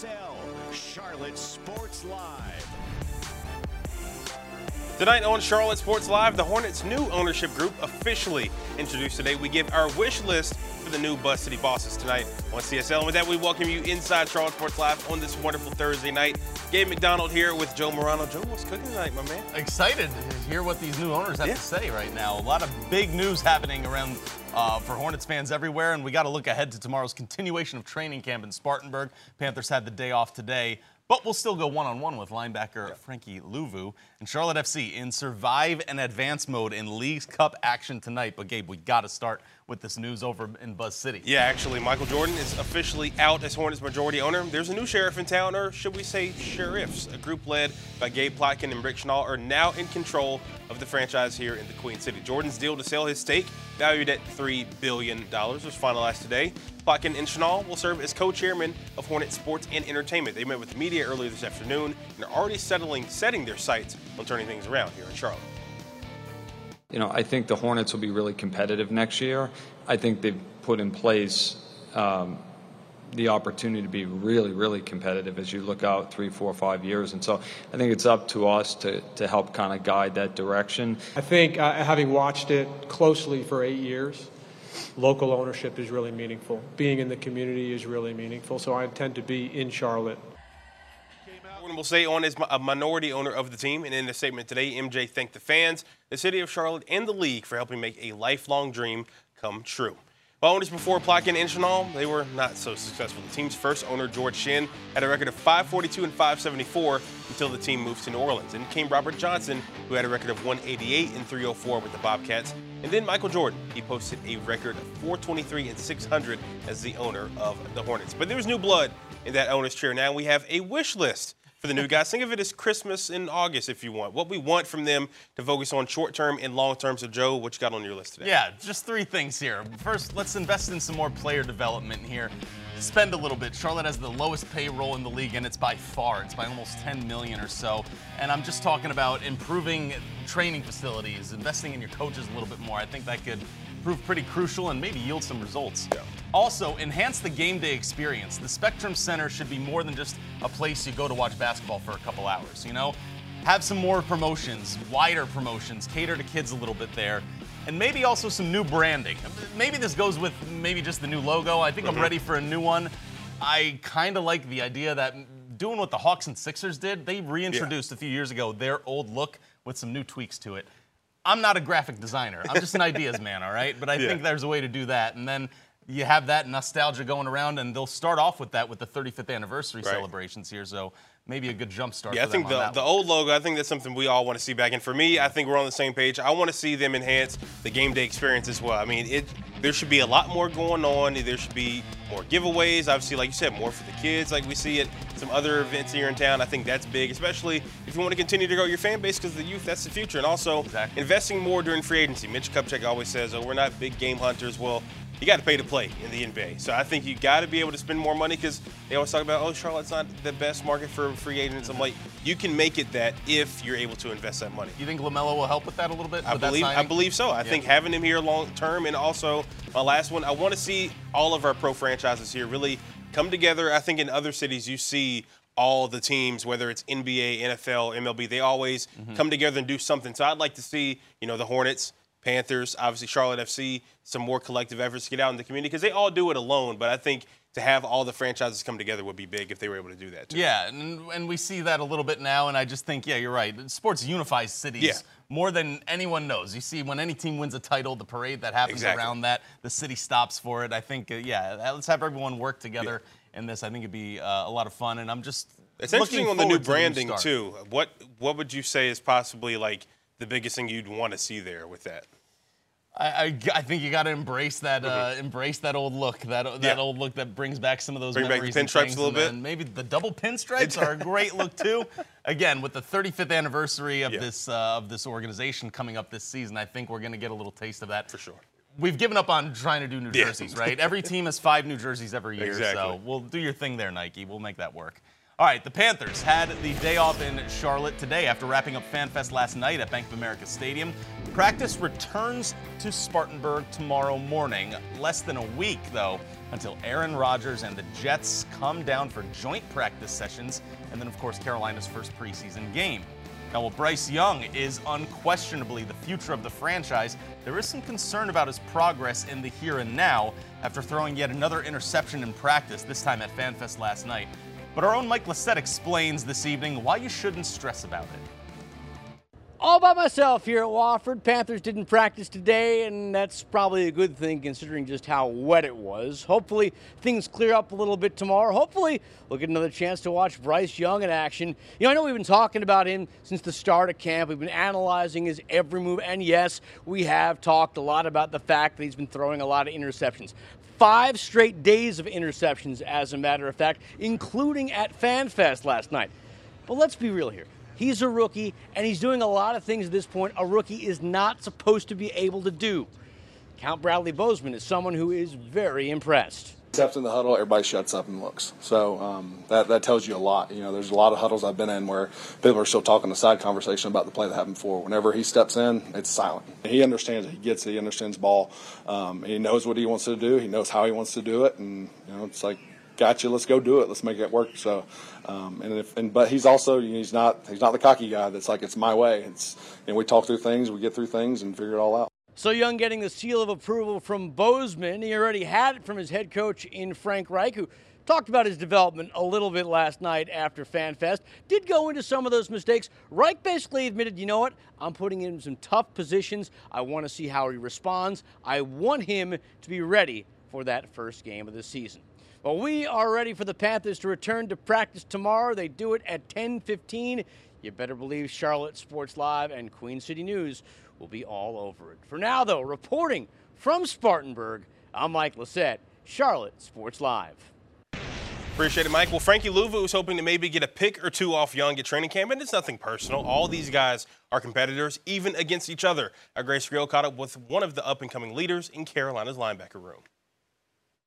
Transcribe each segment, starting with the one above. XL, Charlotte Sports Live. Tonight on Charlotte Sports Live, the Hornets' new ownership group officially introduced today. We give our wish list for the new Bus City bosses tonight on CSL. And with that, we welcome you inside Charlotte Sports Live on this wonderful Thursday night. Gabe McDonald here with Joe Morano. Joe, what's cooking tonight, my man? Excited to hear what these new owners have to say right now. A lot of big news happening around for Hornets fans everywhere, and we got to look ahead to tomorrow's continuation of training camp in Spartanburg. Panthers had the day off today, but we'll still go one-on-one with linebacker Frankie Luvu and Charlotte FC in survive and advance mode in League's Cup action tonight. But Gabe, we got to start with this news over in Buzz City. Yeah, actually, Michael Jordan is officially out as Hornets majority owner. There's a new sheriff in town, or should we say sheriffs. A group led by Gabe Plotkin and Rick Schnall are now in control of the franchise here in the Queen City. Jordan's deal to sell his stake, valued at $3 billion, was finalized today. Plotkin and Schnall will serve as co-chairmen of Hornets Sports and Entertainment. They met with the media earlier this afternoon and are already setting their sights on turning things around here in Charlotte. You know, I think the Hornets will be really competitive next year. I think they've put in place the opportunity to be really, really competitive as you look out 3, 4, 5 years. And so I think it's up to us to help kind of guide that direction. I think having watched it closely for 8 years, local ownership is really meaningful. Being in the community is really meaningful. So I intend to be in Charlotte. Jordan will stay on as a minority owner of the team, and in the statement today, MJ thanked the fans, the city of Charlotte, and the league for helping make a lifelong dream come true. But owners before Plotkin and Schnall, they were not so successful. The team's first owner, George Shinn, had a record of 542 and 574 until the team moved to New Orleans. And came Robert Johnson, who had a record of 188 and 304 with the Bobcats. And then Michael Jordan, he posted a record of 423 and 600 as the owner of the Hornets. But there was new blood in that owner's chair. Now we have a wish list for the new guys. Think of it as Christmas in August, if you want. What we want from them to focus on short-term and long-term. So, Joe, what you got on your list today? Yeah, just 3 things here. First, let's invest in some more player development here. Spend a little bit. Charlotte has the lowest payroll in the league, and it's by far. It's by almost $10 million or so. And I'm just talking about improving training facilities, investing in your coaches a little bit more. I think that could prove pretty crucial and maybe yield some results. Yeah. Also, enhance the game day experience. The Spectrum Center should be more than just a place you go to watch basketball for a couple hours, you know? Have some more promotions, wider promotions, cater to kids a little bit there, and maybe also some new branding. Maybe this goes with maybe just the new logo. I think I'm ready for a new one. I kind of like the idea that doing what the Hawks and Sixers did, they reintroduced a few years ago their old look with some new tweaks to it. I'm not a graphic designer. I'm just an ideas man, all right? But I think there's a way to do that. And then you have that nostalgia going around, and they'll start off with that with the 35th anniversary celebrations here. So maybe a good jump start. Yeah, I think the old logo, I think that's something we all want to see back. And for me, I think we're on the same page. I want to see them enhance the game day experience as well. I mean, there should be a lot more going on. There should be more giveaways. Obviously, like you said, more for the kids, like we see at some other events here in town. I think that's big, especially if you want to continue to grow your fan base, because the youth, that's the future. And also investing more during free agency. Mitch Kupchak always says, oh, we're not big game hunters. Well, you got to pay to play in the NBA. So I think you got to be able to spend more money, because they always talk about, oh, Charlotte's not the best market for free agents. I'm like, you can make it that if you're able to invest that money. You think LaMelo will help with that a little bit? I believe so. I think having him here long term, and also my last one, I want to see all of our pro franchises here really come together. I think in other cities you see all the teams, whether it's NBA, NFL, MLB, they always come together and do something. So I'd like to see, you know, the Hornets, Panthers, obviously Charlotte FC, some more collective efforts to get out in the community, because they all do it alone. But I think to have all the franchises come together would be big if they were able to do that, too. Yeah, and we see that a little bit now. And I just think, yeah, you're right. Sports unifies cities more than anyone knows. You see, when any team wins a title, the parade that happens around that, the city stops for it. I think, yeah, let's have everyone work together in this. I think it'd be a lot of fun. And I'm just looking forward to the new branding, too. What would you say is possibly, like, the biggest thing you'd want to see there with that? I think you got to embrace that old look, that old look that brings back some of those memories. Bring back the pinstripes a little bit. And maybe the double pinstripes are a great look too. Again, with the 35th anniversary of this organization coming up this season, I think we're going to get a little taste of that. For sure. We've given up on trying to do New Jerseys, right? Every team has 5 New Jerseys every year, so we'll do your thing there, Nike. We'll make that work. All right, the Panthers had the day off in Charlotte today after wrapping up FanFest last night at Bank of America Stadium. Practice returns to Spartanburg tomorrow morning. Less than a week, though, until Aaron Rodgers and the Jets come down for joint practice sessions and then, of course, Carolina's first preseason game. Now, while Bryce Young is unquestionably the future of the franchise, there is some concern about his progress in the here and now after throwing yet another interception in practice, this time at FanFest last night. But our own Mike Lisette explains this evening why you shouldn't stress about it. All by myself here at Wofford. Panthers didn't practice today, and that's probably a good thing considering just how wet it was. Hopefully things clear up a little bit tomorrow. Hopefully we'll get another chance to watch Bryce Young in action. You know, I know we've been talking about him since the start of camp. We've been analyzing his every move, and yes, we have talked a lot about the fact that he's been throwing a lot of interceptions. 5 straight days of interceptions, as a matter of fact, including at FanFest last night. But let's be real here. He's a rookie, and he's doing a lot of things at this point a rookie is not supposed to be able to do. Count Bradley Bozeman is someone who is very impressed. Steps in the huddle, everybody shuts up and looks. So that tells you a lot. You know, there's a lot of huddles I've been in where people are still talking a side conversation about the play that happened before. Whenever he steps in, it's silent. He understands it. He gets it. He understands ball. He knows what he wants to do. He knows how he wants to do it. And, you know, it's like, gotcha, let's go do it. Let's make it work. So, but he's also, you know, he's not the cocky guy that's like, it's my way. And we talk through things, we get through things and figure it all out. So Young getting the seal of approval from Bozeman. He already had it from his head coach in Frank Reich, who talked about his development a little bit last night after FanFest. Did go into some of those mistakes. Reich basically admitted, you know what, I'm putting him in some tough positions. I want to see how he responds. I want him to be ready for that first game of the season. Well, we are ready for the Panthers to return to practice tomorrow. They do it at 10:15. You better believe Charlotte Sports Live and Queen City News will be all over it. For now, though, reporting from Spartanburg, I'm Mike Lisette, Charlotte Sports Live. Appreciate it, Mike. Well, Frankie Luvu was hoping to maybe get a pick or two off Young at training camp, and it's nothing personal. All these guys are competitors, even against each other. Our Grace Grill caught up with one of the up-and-coming leaders in Carolina's linebacker room.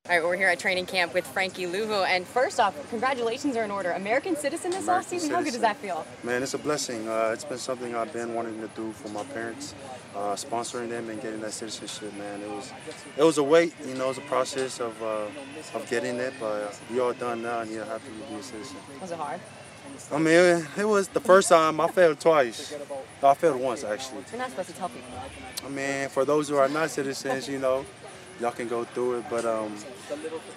All right, we're here at training camp with Frankie Luvu, and first off, congratulations are in order. American citizen this offseason, how good does that feel? Man, it's a blessing. It's been something I've been wanting to do for my parents, sponsoring them and getting that citizenship, man. It was a wait, you know, it was a process of getting it, but we all done now, and you're happy to be a citizen. Was it hard? I mean, it was the first time. I failed twice. No, I failed once, actually. You're not supposed to tell people. I mean, for those who are not citizens, you know, y'all can go through it, but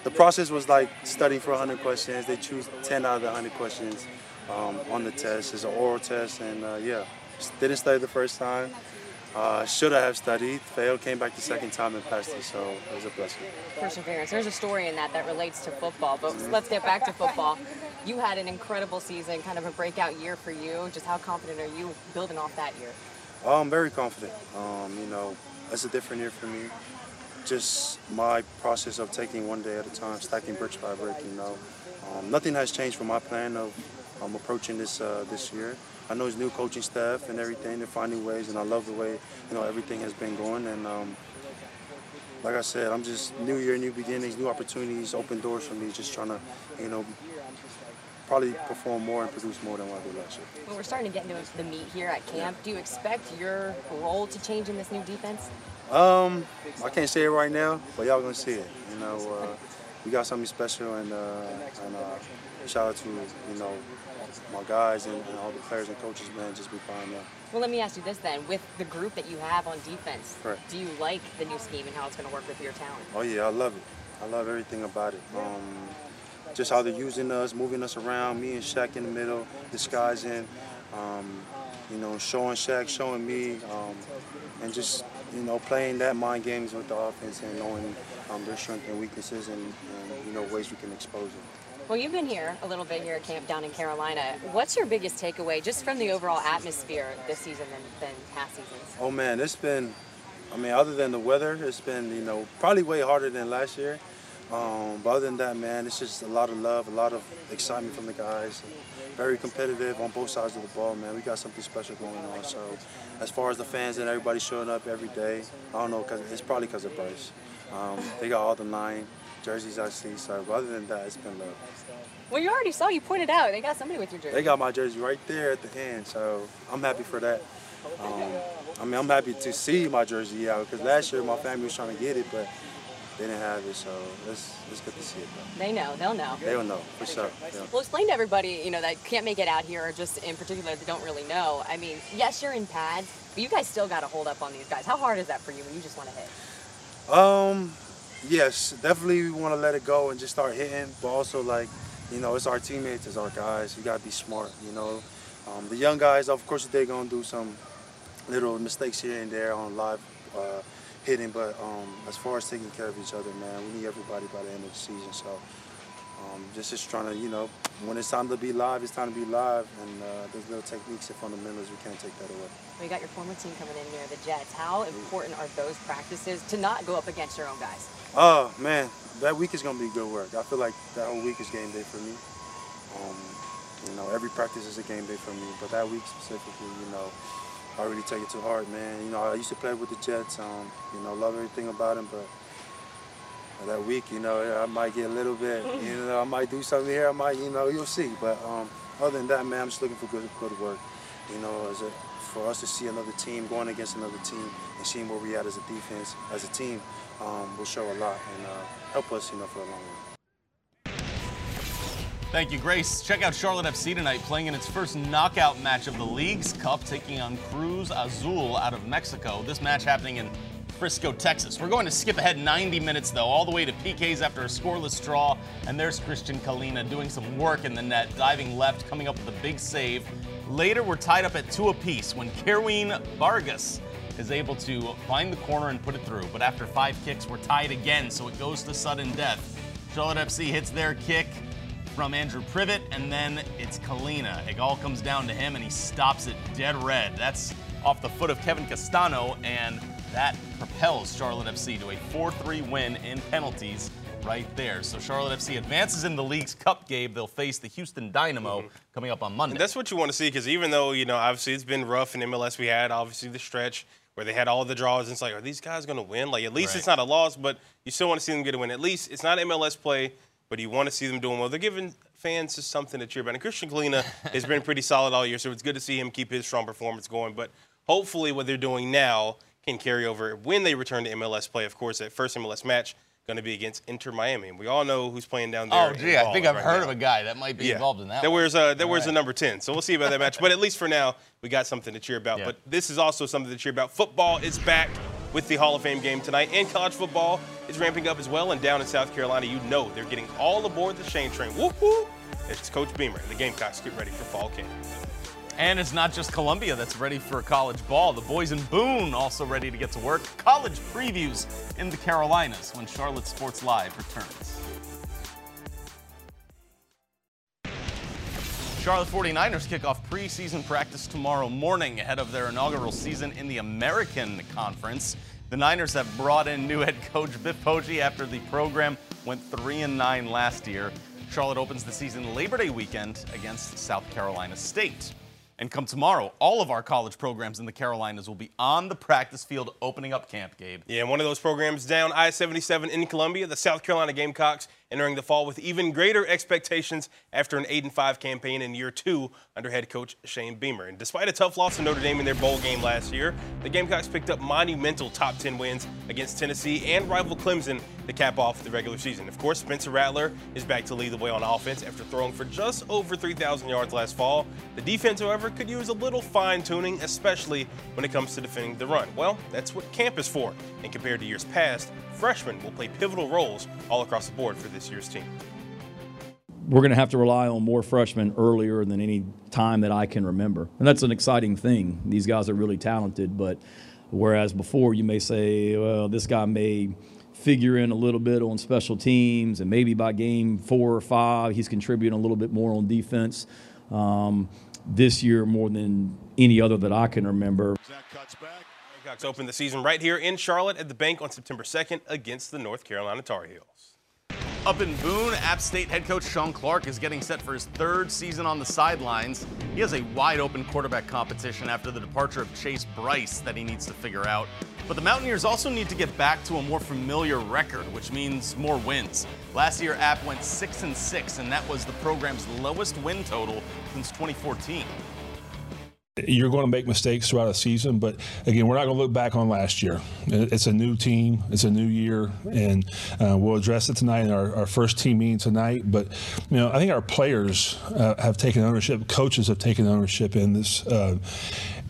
the process was like studying for 100 questions. They choose 10 out of the 100 questions on the test. It's an oral test, and yeah, didn't study the first time. Should I have studied, failed, came back the second time and passed it, so it was a blessing. Perseverance. There's a story in that that relates to football, but let's get back to football. You had an incredible season, kind of a breakout year for you. Just how confident are you building off that year? Oh, I'm very confident. You know, it's a different year for me. Just my process of taking one day at a time, stacking bricks by brick, you know. Nothing has changed from my plan of approaching this year. I know it's new coaching staff and everything. They're finding ways, and I love the way, you know, everything has been going. And like I said, I'm just new year, new beginnings, new opportunities, open doors for me, just trying to, you know, probably perform more and produce more than what I did last year. Well, we're starting to get into the meat here at camp. Do you expect your role to change in this new defense? I can't say it right now, but y'all gonna see it. You know, we got something special, and shout out to, you know, my guys and all the players and coaches, man, just be fine now. Well, let me ask you this then: with the group that you have on defense, right, do you like the new scheme and how it's gonna work with your talent? Oh yeah, I love it. I love everything about it. Just how they're using us, moving us around, me and Shaq in the middle, disguising, you know, showing Shaq, showing me, and just, you know, playing that mind games with the offense and knowing their strengths and weaknesses and, you know, ways we can expose it. Well, you've been here a little bit here at camp down in Carolina. What's your biggest takeaway just from the overall atmosphere this season than past seasons? Oh, man, it's been, I mean, other than the weather, it's been, you know, probably way harder than last year. But other than that, man, it's just a lot of love, a lot of excitement from the guys. Very competitive on both sides of the ball, man. We got something special going on. So as far as the fans and everybody showing up every day, I don't know, cause it's probably because of Bryce. They got all the 9 jerseys I see. So other than that, it's been love. Well, you already saw, you pointed out, they got somebody with your jersey. They got my jersey right there at the end, so I'm happy for that. I mean, I'm happy to see my jersey out because last year my family was trying to get it, but they didn't have it, so it's good to see it, though. They know. They'll know. They'll know, for sure. Yeah. Well, explain to everybody, you know, that can't make it out here, or just in particular that don't really know. I mean, yes, you're in pads, but you guys still got to hold up on these guys. How hard is that for you when you just want to hit? Yes, definitely we want to let it go and just start hitting, but also, like, you know, it's our teammates, it's our guys. You got to be smart, you know. The young guys, of course, they're going to do some little mistakes here and there on live hitting, but as far as taking care of each other, man, we need everybody by the end of the season. So just trying to, you know, when it's time to be live, it's time to be live, and those little techniques and fundamentals, we can't take that away. Well, you got your former team coming in here, the Jets. How important are those practices to not go up against your own guys? Oh, man, that week is going to be good work. I feel like that whole week is game day for me. You know, every practice is a game day for me, but that week specifically, you know, I really take it to heart, man. You know, I used to play with the Jets. You know, love everything about them, but that week, you know, I might get a little bit, you know, I might do something here. I might, you know, you'll see. But other than that, man, I'm just looking for good work. You know, for us to see another team going against another team and seeing where we at as a defense, as a team, will show a lot and help us, you know, for a long run. Thank you, Grace. Check out Charlotte FC tonight, playing in its first knockout match of the League's Cup, taking on Cruz Azul out of Mexico. This match happening in Frisco, Texas. We're going to skip ahead 90 minutes, though, all the way to PKs after a scoreless draw. And there's Christian Kalina doing some work in the net, diving left, coming up with a big save. Later, we're tied up at 2 apiece when Kerwin Vargas is able to find the corner and put it through. But after 5 kicks, we're tied again, so it goes to sudden death. Charlotte FC hits their kick from Andrew Privet, and then it's Kalina. It all comes down to him, and he stops it dead red. That's off the foot of Kevin Castano, and that propels Charlotte FC to a 4-3 win in penalties right there. So Charlotte FC advances in the League's Cup, Gabe. They'll face the Houston Dynamo coming up on Monday. And that's what you want to see, because even though, you know, obviously it's been rough in MLS, we had obviously the stretch where they had all the draws, and it's like, are these guys going to win? Like, at least it's not a loss, but you still want to see them get a win. At least it's not MLS play, but you want to see them doing well. They're giving fans just something to cheer about. And Christian Kalina has been pretty solid all year, so it's good to see him keep his strong performance going. But hopefully what they're doing now can carry over when they return to MLS play. Of course, that first MLS match going to be against Inter Miami. We all know who's playing down there. Oh, gee, I think I've heard of a guy that might be involved in that. That wears the number 10, so we'll see about that match. But at least for now, we got something to cheer about. Yeah. But this is also something to cheer about. Football is back with the Hall of Fame game tonight, and college football is ramping up as well. And down in South Carolina, you know they're getting all aboard the Shane train. Whoop, whoop. It's Coach Beamer, and the Gamecocks get ready for fall camp. And it's not just Columbia that's ready for college ball. The boys in Boone also ready to get to work. College previews in the Carolinas when Charlotte Sports Live returns. Charlotte 49ers kick off preseason practice tomorrow morning ahead of their inaugural season in the American Conference. The Niners have brought in new head coach Biff Poggi after the program went 3-9 last year. Charlotte opens the season Labor Day weekend against South Carolina State. And come tomorrow, all of our college programs in the Carolinas will be on the practice field opening up camp, Gabe. Yeah, and one of those programs down I-77 in Columbia, the South Carolina Gamecocks, entering the fall with even greater expectations after an 8-5 campaign in year 2 under head coach Shane Beamer. And despite a tough loss to Notre Dame in their bowl game last year, the Gamecocks picked up monumental top 10 wins against Tennessee and rival Clemson to cap off the regular season. Of course, Spencer Rattler is back to lead the way on offense after throwing for just over 3,000 yards last fall. The defense, however, could use a little fine-tuning, especially when it comes to defending the run. Well, that's what camp is for, and compared to years past, freshmen will play pivotal roles all across the board for this year's team. We're going to have to rely on more freshmen earlier than any time that I can remember. And that's an exciting thing. These guys are really talented, but whereas before you may say, well, this guy may figure in a little bit on special teams, and maybe by game 4 or 5, he's contributing a little bit more on defense. This year, more than any other that I can remember. Zach cuts back. Gamecocks open the season right here in Charlotte at the bank on September 2nd against the North Carolina Tar Heels. Up in Boone, App State head coach Sean Clark is getting set for his third season on the sidelines. He has a wide-open quarterback competition after the departure of Chase Bryce that he needs to figure out. But the Mountaineers also need to get back to a more familiar record, which means more wins. Last year, App went 6-6, and that was the program's lowest win total since 2014. You're going to make mistakes throughout a season, but again, we're not going to look back on last year. It's a new team, it's a new year, and we'll address it tonight in our first team meeting tonight. But you know, I think our players have taken ownership, coaches have taken ownership in this.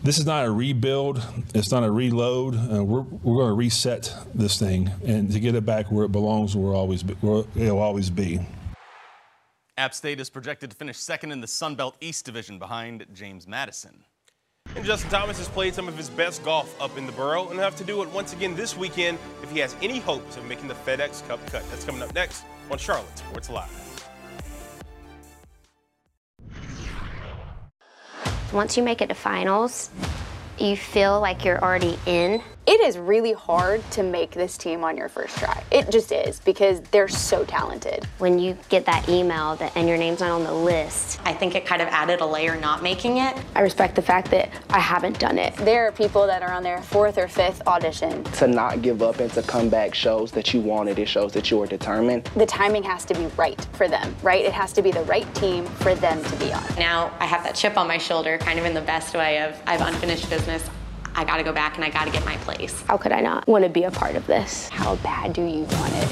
This is not a rebuild, it's not a reload. We're going to reset this thing and to get it back where it belongs, it'll always be. App State is projected to finish second in the Sun Belt East Division behind James Madison. And Justin Thomas has played some of his best golf up in the borough and have to do it once again this weekend if he has any hopes of making the FedEx Cup cut. That's coming up next on Charlotte Sports Live. Once you make it to finals, you feel like you're already in. It is really hard to make this team on your first try. It just is, because they're so talented. When you get that email and your name's not on the list, I think it kind of added a layer not making it. I respect the fact that I haven't done it. There are people that are on their 4th or 5th audition. To not give up and to come back shows that you wanted. It shows that you were determined. The timing has to be right for them, right? It has to be the right team for them to be on. Now I have that chip on my shoulder, kind of in the best way of I've unfinished business. I gotta go back and I gotta get my place. How could I not want to be a part of this? How bad do you want it?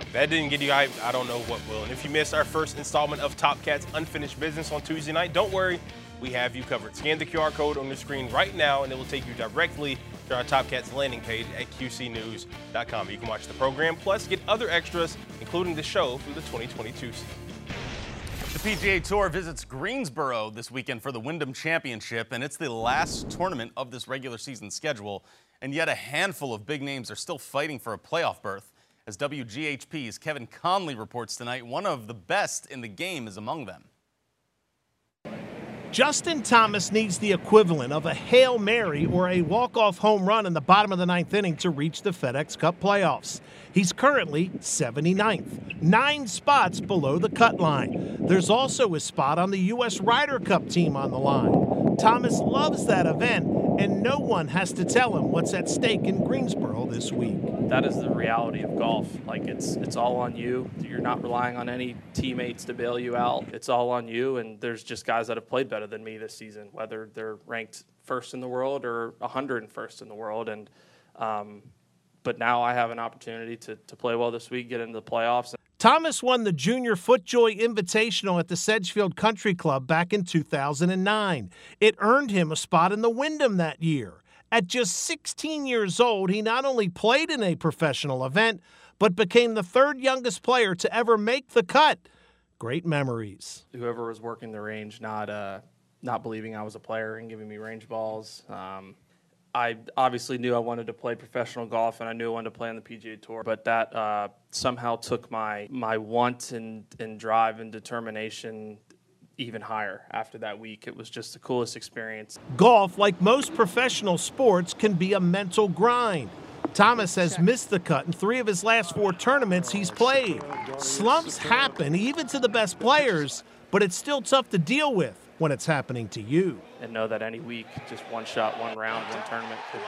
If that didn't get you hyped, I don't know what will. And if you missed our first installment of Top Cat's Unfinished Business on Tuesday night, don't worry, we have you covered. Scan the QR code on your screen right now and it will take you directly to our Top Cat's landing page at qcnews.com. You can watch the program, plus get other extras, including the show from the 2022 season. The PGA Tour visits Greensboro this weekend for the Wyndham Championship, and it's the last tournament of this regular season schedule. And yet a handful of big names are still fighting for a playoff berth. As WGHP's Kevin Conley reports tonight, one of the best in the game is among them. Justin Thomas needs the equivalent of a Hail Mary or a walk-off home run in the bottom of the 9th inning to reach the FedEx Cup playoffs. He's currently 79th, 9 spots below the cut line. There's also a spot on the U.S. Ryder Cup team on the line. Thomas loves that event, and no one has to tell him what's at stake in Greensboro this week. That is the reality of golf. Like, it's all on you. You're not relying on any teammates to bail you out. It's all on you, and there's just guys that have played better than me this season, whether they're ranked 1st in the world or 101st in the world. And but now I have an opportunity to play well this week, get into the playoffs. Thomas won the Junior FootJoy Invitational at the Sedgefield Country Club back in 2009. It earned him a spot in the Wyndham that year. At just 16 years old, he not only played in a professional event, but became the 3rd youngest player to ever make the cut. Great memories. Whoever was working the range, not believing I was a player and giving me range balls. I obviously knew I wanted to play professional golf, and I knew I wanted to play on the PGA Tour, but that somehow took my want and drive and determination even higher after that week. It was just the coolest experience. Golf, like most professional sports, can be a mental grind. Thomas has missed the cut in 3 of his last 4 tournaments he's played. Slumps happen even to the best players, but it's still tough to deal with when it's happening to you. And know that any week, just one shot, one round, one tournament could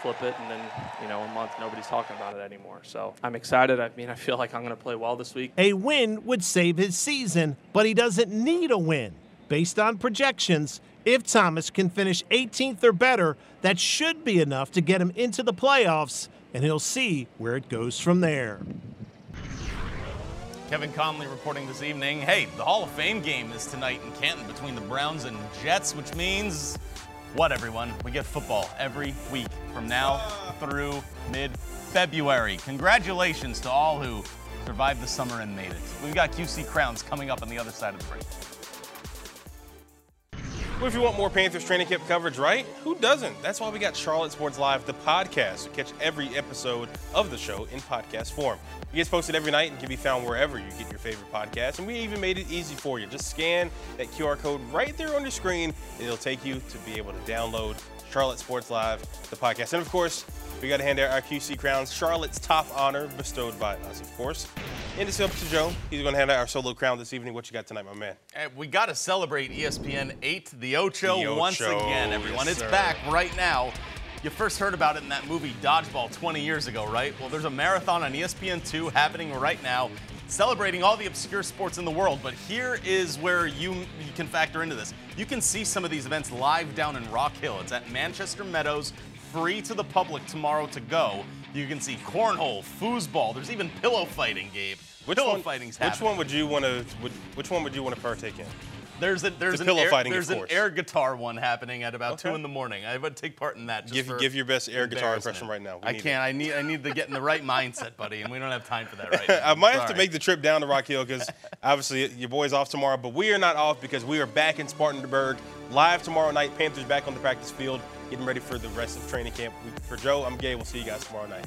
flip it, and then, you know, a month, nobody's talking about it anymore. So I'm excited. I mean, I feel like I'm going to play well this week. A win would save his season, but he doesn't need a win. Based on projections, if Thomas can finish 18th or better, that should be enough to get him into the playoffs, and he'll see where it goes from there. Kevin Conley reporting this evening. Hey, the Hall of Fame game is tonight in Canton between the Browns and Jets, which means what, everyone? We get football every week from now through mid-February. Congratulations to all who survived the summer and made it. We've got QC Crowns coming up on the other side of the break. Well, if you want more Panthers training camp coverage, right? Who doesn't? That's why we got Charlotte Sports Live, the podcast. You catch every episode of the show in podcast form. It gets posted every night and can be found wherever you get your favorite podcast. And we even made it easy for you. Just scan that QR code right there on your screen, and it'll take you to be able to download Charlotte Sports Live, the podcast. And, of course, We got to hand out our QC crowns, Charlotte's top honor bestowed by us, of course. And it's up to Joe. He's going to hand out our solo crown this evening. What you got tonight, my man? Hey, we got to celebrate ESPN 8, the Ocho, once again, everyone. Yes, it's back right now. You first heard about it in that movie Dodgeball 20 years ago, right? Well, there's a marathon on ESPN 2 happening right now, celebrating all the obscure sports in the world. But here is where you can factor into this. You can see some of these events live down in Rock Hill. It's at Manchester Meadows, free to the public tomorrow to go. You can see cornhole, foosball. There's even pillow fighting, Gabe. Which one would you want to partake in? There's an air guitar one happening at about 2 in the morning. I would take part in that. Just give your best air guitar impression right now. I need to get in the right mindset, buddy, and we don't have time for that right now. I might have to make the trip down to Rock Hill because obviously your boy's off tomorrow, but we are not off because we are back in Spartanburg live tomorrow night. Panthers back on the practice field, getting ready for the rest of training camp. For Joe, I'm Gabe. We'll see you guys tomorrow night.